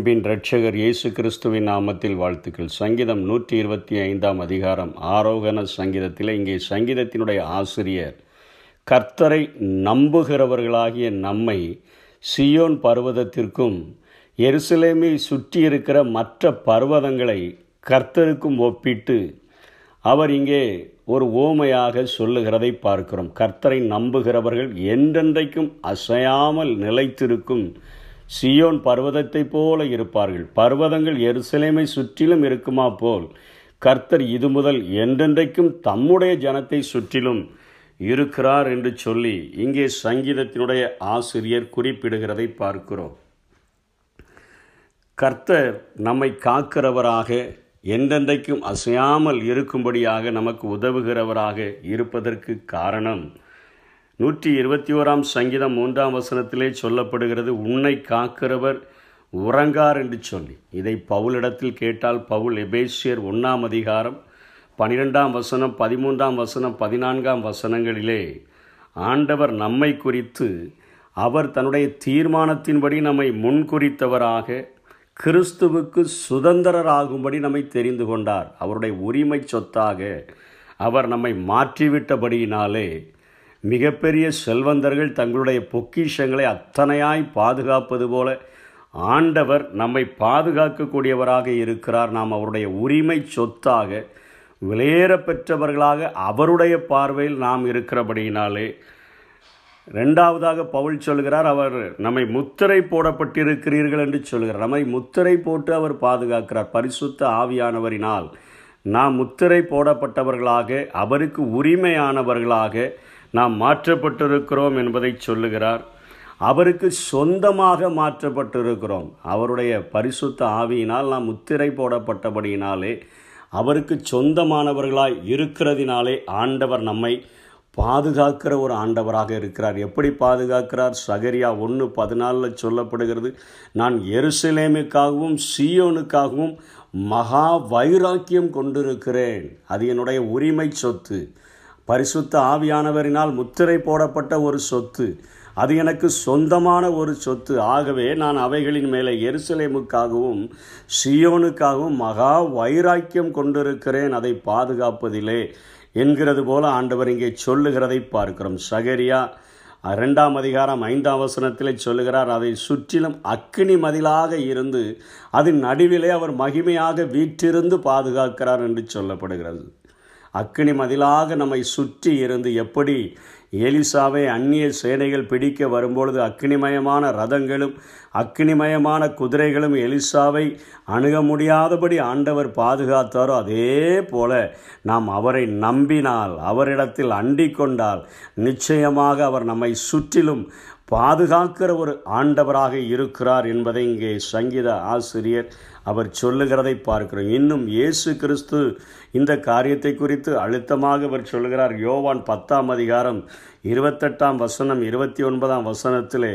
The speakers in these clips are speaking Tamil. அன்பின் இரட்சகர் இயேசு கிறிஸ்துவின் நாமத்தில் வாழ்த்துக்கள். சங்கீதம் 125 அதிகாரம் ஆரோகண சங்கீதத்தில், இங்கே சங்கீதத்தினுடைய ஆசிரியர் கர்த்தரை நம்புகிறவர்களாகிய நம்மை சியோன் பர்வதத்திற்கும் எருசலேமை சுற்றியிருக்கிற மற்ற பர்வதங்களை கர்த்தருக்கும் ஒப்பிட்டு அவர் இங்கே ஒரு ஓமையாக சொல்லுகிறதை பார்க்கிறோம். கர்த்தரை நம்புகிறவர்கள் என்றென்றைக்கும் அசையாமல் நிலைத்திருக்கும் சியோன் பர்வதத்தை போல இருப்பார்கள். பர்வதங்கள் எருசலேமை சுற்றிலும் இருக்குமா போல் கர்த்தர் இது முதல் என்றென்றைக்கும் தம்முடைய ஜனத்தை சுற்றிலும் இருக்கிறார் என்று சொல்லி இங்கே சங்கீதத்தினுடைய ஆசிரியர் குறிப்பிடுகிறதை பார்க்கிறோம். கர்த்தர் நம்மை காக்கிறவராக, என்றென்றைக்கும் அசையாமல் இருக்கும்படியாக நமக்கு உதவுகிறவராக இருப்பதற்கு காரணம் 121 சங்கீதம் 3 வசனத்திலே சொல்லப்படுகிறது, உன்னை காக்கிறவர் உறங்கார் என்று சொல்லி. இதை பவுலிடத்தில் கேட்டால் பவுல் எபேசியர் 1 அதிகாரம் 12 வசனம், 13 வசனம், 14 வசனங்களிலே ஆண்டவர் நம்மை குறித்து அவர் தன்னுடைய தீர்மானத்தின்படி நம்மை முன்குறித்தவராக கிறிஸ்துவுக்கு சுதந்திரராகும்படி நம்மை தெரிந்து கொண்டார். அவருடைய உரிமை சொத்தாக அவர் நம்மை மாற்றிவிட்டபடியினாலே மிகப்பெரிய செல்வந்தர்கள் தங்களுடைய பொக்கிஷங்களை அத்தனையாய் பாதுகாப்பது போல ஆண்டவர் நம்மை பாதுகாக்கக்கூடியவராக இருக்கிறார். நாம் அவருடைய உரிமை சொத்தாக விலையேற பெற்றவர்களாக அவருடைய பார்வையில் நாம் இருக்கிறபடியினாலே, ரெண்டாவதாக பவுல் சொல்கிறார், அவர் நம்மை முத்திரை போடப்பட்டிருக்கிறீர்கள் என்று சொல்கிறார். நம்மை முத்திரை போட்டு அவர் பாதுகாக்கிறார். பரிசுத்த ஆவியானவரினால் நாம் முத்திரை போடப்பட்டவர்களாக, அவருக்கு உரிமையானவர்களாக நாம் மாற்றப்பட்டிருக்கிறோம் என்பதை சொல்லுகிறார். அவருக்கு சொந்தமாக மாற்றப்பட்டிருக்கிறோம். அவருடைய பரிசுத்த ஆவியினால் நாம் முத்திரை போடப்பட்டபடியினாலே, அவருக்கு சொந்தமானவர்களாய் இருக்கிறதினாலே ஆண்டவர் நம்மை பாதுகாக்கிற ஒரு ஆண்டவராக இருக்கிறார். எப்படி பாதுகாக்கிறார்? சகரியா 1:14 சொல்லப்படுகிறது, நான் எருசலேமுக்காகவும் சீயோனுக்காகவும் மகா வைராக்கியம் கொண்டிருக்கிறேன், அது என்னுடைய உரிமை சொத்து, பரிசுத்த ஆவியானவரினால் முத்திரை போடப்பட்ட ஒரு சொத்து, அது எனக்கு சொந்தமான ஒரு சொத்து. ஆகவே நான் அவைகளின் மேலே எருசலேமுக்காகவும் சீயோனுக்காகவும் மகா வைராக்கியம் கொண்டிருக்கிறேன், அதை பாதுகாப்பதிலே என்கிறது போல ஆண்டவர் இங்கே சொல்லுகிறதை பார்க்கிறோம். சகரியா 2 அதிகாரம் 5 வசனத்திலே சொல்லுகிறார், அதை சுற்றிலும் அக்கினி மதிலாக இருந்து அதன் நடுவிலே அவர் மகிமையாக வீற்றிருந்து பாதுகாக்கிறார் என்று சொல்லப்படுகிறது. அக்கினி மதிலாக நம்மை சுற்றி இருந்து, எப்படி எலிசாவை அந்நிய சேனைகள் பிடிக்க வரும்பொழுது அக்னிமயமான ரதங்களும் அக்னிமயமான குதிரைகளும் எலிசாவை அணுக முடியாதபடி ஆண்டவர் பாதுகாத்தாரோ, அதே போல நாம் அவரை நம்பினால், அவரிடத்தில் அண்டிக் கொண்டால் நிச்சயமாக அவர் நம்மை சுற்றிலும் பாதுகாக்கிற ஒரு ஆண்டவராக இருக்கிறார் என்பதை இங்கே சங்கீத ஆசிரியர் அவர் சொல்லுகிறதை பார்க்கிறோம். இன்னும் இயேசு கிறிஸ்து இந்த காரியத்தை குறித்து அழுத்தமாக அவர் சொல்லுகிறார். யோவான் 10 அதிகாரம் 28 வசனம், 29 வசனத்திலே,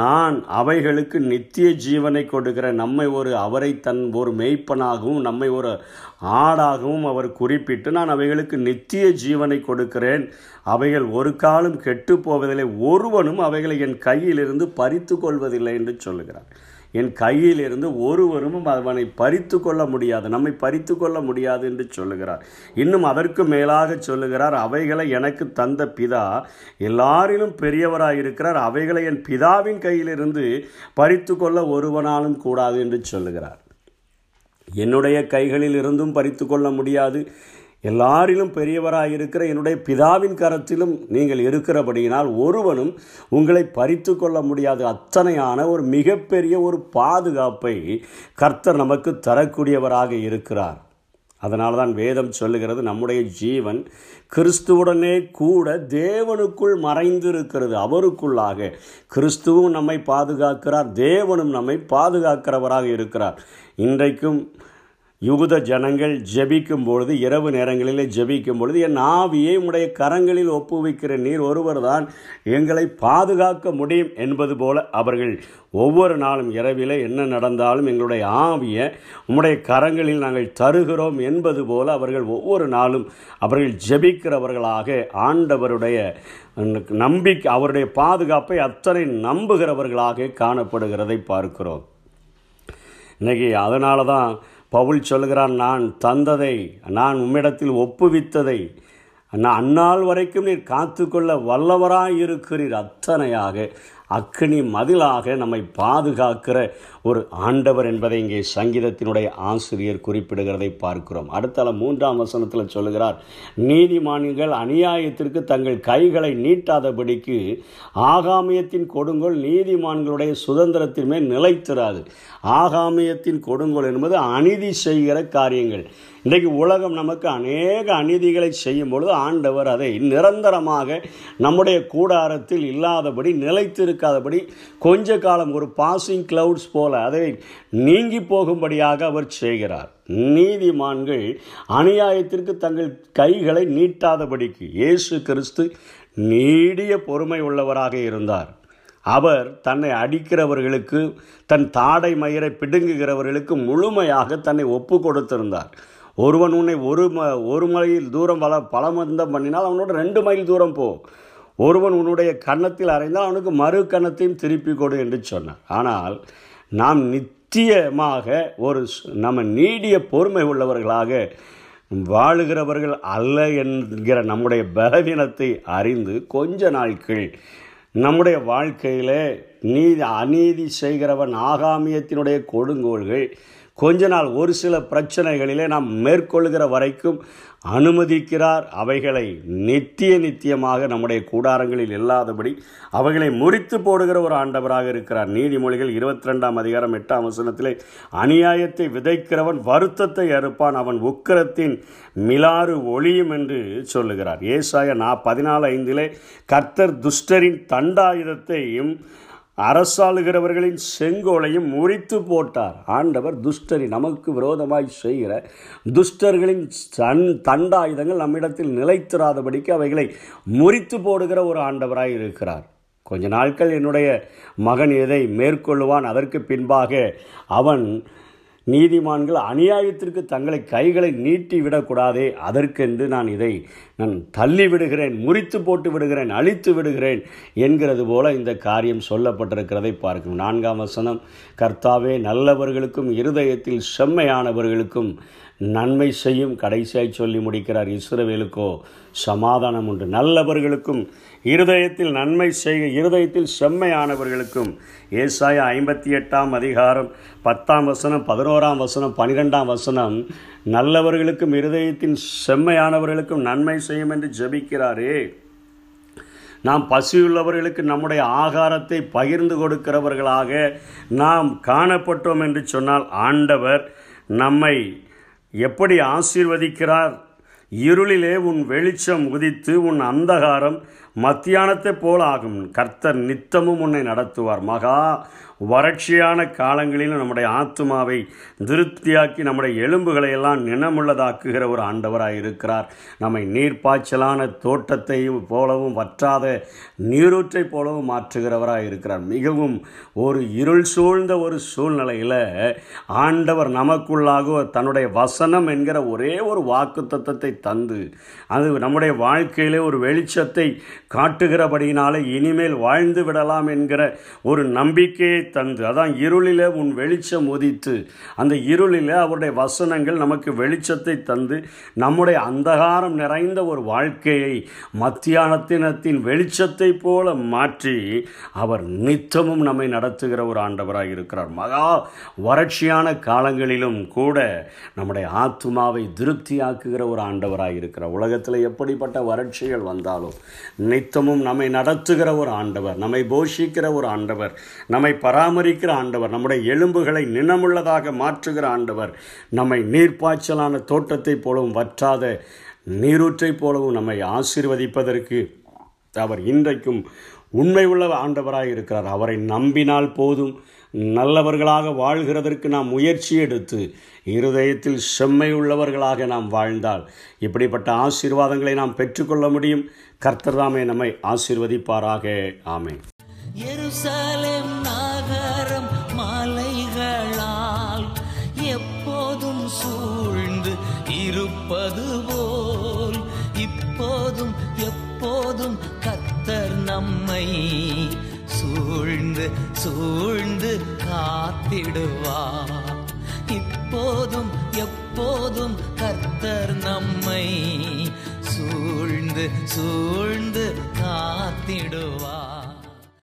நான் அவைகளுக்கு நித்திய ஜீவனை கொடுக்கிற நம்மை ஒரு அவரை தன் ஒரு மேய்ப்பனாகவும் நம்மை ஒரு ஆடாகவும் அவர் குறிப்பிட்டு, நான் அவைகளுக்கு நித்திய ஜீவனை கொடுக்கிறேன், அவைகள் ஒரு காலம் கெட்டு போவதில்லை, ஒருவனும் அவைகளை என் கையிலிருந்து பறித்து கொள்வதில்லை என்று சொல்லுகிறார். என் கையிலிருந்து ஒருவரும் அவனை பறித்து கொள்ள முடியாது, நம்மை பறித்து கொள்ள முடியாது என்று சொல்லுகிறார். இன்னும் அதற்கு மேலாக சொல்லுகிறார், அவைகளை எனக்கு தந்த பிதா எல்லாரிலும் பெரியவராக இருக்கிறார், அவைகளை என் பிதாவின் கையிலிருந்து பறித்து கொள்ள ஒருவனாலும் கூடாது என்று சொல்லுகிறார். என்னுடைய கைகளில் இருந்தும் பறித்து கொள்ள முடியாது, எல்லாரிலும் பெரியவராக இருக்கிற என்னுடைய பிதாவின் கரத்திலும் நீங்கள் இருக்கிறபடியினால் ஒருவனும் உங்களை பறித்து கொள்ள முடியாது. அத்தனையான ஒரு மிகப்பெரிய ஒரு பாதுகாப்பை கர்த்தர் நமக்கு தரக்கூடியவராக இருக்கிறார். அதனால தான் வேதம் சொல்லுகிறது, நம்முடைய ஜீவன் கிறிஸ்துவுடனே கூட தேவனுக்குள் மறைந்திருக்கிறது, அவருக்குள்ளாக கிறிஸ்துவும் நம்மை பாதுகாக்கிறார், தேவனும் நம்மை பாதுகாக்கிறவராக இருக்கிறார். இன்றைக்கும் யூத ஜனங்கள் ஜெபிக்கும் பொழுது, இரவு நேரங்களிலே ஜெபிக்கும் பொழுது, என் ஆவியை உம்முடைய கரங்களில் ஒப்புவிக்கிற நீர் ஒருவர் தான் எங்களை பாதுகாக்க முடியும் என்பது போல அவர்கள் ஒவ்வொரு நாளும் இரவிலே என்ன நடந்தாலும் எங்களுடைய ஆவியை உம்முடைய கரங்களில் நாங்கள் தருகிறோம் என்பது போல அவர்கள் ஒவ்வொரு நாளும் அவர்கள் ஜெபிக்கிறவர்களாக, ஆண்டவருடைய நம்பிக்கை, அவருடைய பாதுகாப்பை அத்தனை நம்புகிறவர்களாக காணப்படுகிறதை பார்க்கிறோம். இன்றைக்கி அதனால தான் பவுல் சொல்கிறான், நான் தந்ததை, நான் உம்மிடத்தில் ஒப்புவித்ததை அந்நாள் வரைக்கும் நீர் காத்து கொள்ள வல்லவராக இருக்கிறீர். அத்தனையாக அக்கினி மதிலாக நம்மை பாதுகாக்கிற ஒரு ஆண்டவர் என்பதை இங்கே சங்கீதத்தினுடைய ஆசிரியர் குறிப்பிடுகிறதை பார்க்கிறோம். அடுத்த 3ஆம் வசனத்தில் சொல்கிறார், நீதிமான்கள் அநியாயத்திற்கு தங்கள் கைகளை நீட்டாதபடிக்கு ஆகாமியத்தின் கொடுங்கோல் நீதிமான்களுடைய சுதந்திரத்தின் மேல் நிலைத்திராது. ஆகாமியத்தின் கொடுங்கோல் என்பது அநீதி செய்கிற காரியங்கள். இன்றைக்கு உலகம் நமக்கு அநேக அநீதிகளை செய்யும் பொழுது ஆண்டவர் அதை நிரந்தரமாக நம்முடைய கூடாரத்தில் இல்லாதபடி, நிலைத்திருக்காதபடி, கொஞ்ச காலம் ஒரு பாசிங் கிளவுட்ஸ் போல அதை நீங்கி போகும்படியாக அவர் செய்கிறார். நீதிமான்கள் அநியாயத்திற்கு தங்கள் கைகளை நீட்டாதபடிக்கு. இயேசு கிறிஸ்து நீடிய பொறுமை உள்ளவராக இருந்தார். அவர் தன்னை அடிக்கிறவர்களுக்கு, தன் தாடை மயிரை பிடுங்குகிறவர்களுக்கு முழுமையாக தன்னை ஒப்பு கொடுத்திருந்தார். ஒருவன் உன்னை ஒரு மைல் தூரம் பலமந்தம் பண்ணினால் அவனோட 2 மைல் தூரம் போ. ஒருவன் உன்னுடைய கன்னத்தில் அறைந்தால் அவனுக்கு மறு கன்னத்தையும் திருப்பி கொடு என்று சொன்னார். ஆனால் நாம் நித்தியமாக நம்ம நீடிய பொறுமை உள்ளவர்களாக வாழுகிறவர்கள் அல்ல என்கிற நம்முடைய பலவீனத்தை அறிந்து கொஞ்ச நாட்கள் நம்முடைய வாழ்க்கையில் அநீதி செய்கிறவன், ஆகாமியத்தினுடைய கொடுங்கோல்கள், கொஞ்ச நாள் ஒரு சில பிரச்சனைகளிலே நாம் மேற்கொள்கிற வரைக்கும் அனுமதிக்கிறார். அவைகளை நித்தியமாக நம்முடைய கூடாரங்களில் இல்லாதபடி அவைகளை முறித்து போடுகிற ஒரு ஆண்டவராக இருக்கிறார். நீதிமொழிகள் 22ஆம் அதிகாரம் 8ஆம் வசனத்திலே, அநியாயத்தை விதைக்கிறவன் வருத்தத்தை அறுப்பான், அவன் உக்கிரத்தின் மிலாறு ஒளியும் என்று சொல்லுகிறார். ஏசாயா 14:5லே, கர்த்தர் துஷ்டரின் தண்டாயுதத்தையும் அரசாளுகிறவர்களின் செங்கோலையும் முறித்து போட்டார். ஆண்டவர் துஷ்டரி, நமக்கு விரோதமாய் செய்கிற துஷ்டர்களின் தண்டாயுதங்கள் நம்மிடத்தில் நிலைத்திராதபடிக்கு அவைகளை முறித்து போடுகிற ஒரு ஆண்டவராய் இருக்கிறார். கொஞ்ச நாட்கள் என்னுடைய மகன் எதை மேற்கொள்ளுவான், அதற்கு பின்பாக அவன் நீதிமான்கள் அநியாயத்திற்கு தங்களை கைகளை நீட்டி விடக்கூடாதே, அதற்கென்று நான் தள்ளி விடுகிறேன், முறித்து போட்டு விடுகிறேன், அழித்து விடுகிறேன் என்கிறது போல இந்த காரியம் சொல்லப்பட்டிருக்கிறதை பார்க்கணும். 4ஆம் வசனம், கர்த்தாவே நல்லவர்களுக்கும் இருதயத்தில் செம்மையானவர்களுக்கும் நன்மை செய்யும். கடைசியாய் சொல்லி முடிக்கிறார், இஸ்ரவேலுக்கோ சமாதானம் உண்டு. நல்லவர்களுக்கும் இருதயத்தில் நன்மை செய்ய, இருதயத்தில் செம்மையானவர்களுக்கும். ஏசாயா 58ஆம் அதிகாரம் 10ஆம் வசனம், 11ஆம் வசனம், 12ஆம் வசனம், நல்லவர்களுக்கும் இருதயத்தின் செம்மையானவர்களுக்கும் நன்மை செய்யும் என்று ஜெபிக்கிறாரே. நாம் பசியுள்ளவர்களுக்கு நம்முடைய ஆகாரத்தை பகிர்ந்து கொடுக்கிறவர்களாக நாம் காணப்பட்டோம் என்று சொன்னால் ஆண்டவர் நம்மை எப்படி ஆசீர்வதிக்கிறார். இருளிலே உன் வெளிச்சம் உதித்து உன் அந்தகாரம் மத்தியானத்தை போல் ஆகும். கர்த்தர் நித்தமும் உன்னை நடத்துவார். மகா வறட்சியான காலங்களிலும் நம்முடைய ஆத்துமாவை திருப்தியாக்கி நம்முடைய எலும்புகளை எல்லாம் நினமுள்ளதாக்குகிற ஒரு ஆண்டவராக இருக்கிறார். நம்மை நீர்ப்பாய்ச்சலான தோட்டத்தையும் போலவும் வற்றாத நீரூற்றை போலவும் மாற்றுகிறவராக இருக்கிறார். மிகவும் ஒரு இருள் சூழ்ந்த ஒரு சூழ்நிலையில் ஆண்டவர் நமக்குள்ளாக தன்னுடைய வசனம் என்கிற ஒரே ஒரு வாக்குத்தத்தத்தை தந்து அது நம்முடைய வாழ்க்கையிலே ஒரு வெளிச்சத்தை காட்டுகிறபடியினாலே இனிமேல் வாழ்ந்து விடலாம் என்கிற ஒரு நம்பிக்கையை தந்து, அதான் இருளில் உன் வெளிச்சம் உதித்து, அந்த இருளில் அவருடைய வசனங்கள் நமக்கு வெளிச்சத்தை தந்து நம்முடைய அந்தகாரம் நிறைந்த ஒரு வாழ்க்கையை மத்தியானத்தினத்தின் வெளிச்சத்தை போல மாற்றி அவர் நித்தமும் நம்மை நடத்துகிற ஒரு ஆண்டவராக இருக்கிறார். மகா வறட்சியான காலங்களிலும் கூட நம்முடைய ஆத்துமாவை திருப்தியாக்குகிற ஒரு ஆண்டவராக இருக்கிறார். உலகத்தில் எப்படிப்பட்ட வறட்சிகள் வந்தாலும் நித்தமும் நம்மை நடத்துகிற ஒரு ஆண்டவர், நம்மை போஷிக்கிற ஒரு ஆண்டவர், நம்மை பராமரிக்கிற ஆண்டவர், நம்முடைய எலும்புகளை நினமுள்ளதாக மாற்றுகிற ஆண்டவர், நம்மை நீர்ப்பாய்ச்சலான தோட்டத்தை போலவும் வற்றாத நீரூற்றை போலவும் நம்மை ஆசீர்வதிப்பதற்கு அவர் இன்றைக்கும் உண்மை உள்ள ஆண்டவராக இருக்கிறார். அவரை நம்பினால் போதும். நல்லவர்களாக வாழ்கிறதற்கு நாம் முயற்சி எடுத்து இருதயத்தில் செம்மை உள்ளவர்களாக நாம் வாழ்ந்தால் இப்படிப்பட்ட ஆசீர்வாதங்களை நாம் பெற்றுக்கொள்ள முடியும். கர்த்தர் தாமே நம்மை ஆசீர்வதிப்பாராக. ஆமென். எருசலேம் நகரம் மலைகளால் எப்போதும் சூழ்ந்து இருப்பது போல் இப்போதும் எப்போதும் கர்த்தர் நம்மை சூழ்ந்து சூழ்ந்து காத்திடுவார். இப்போதும் எப்போதும் கர்த்தர் நம்மை சூழ்ந்து சூழ்ந்து காத்திடுவார்.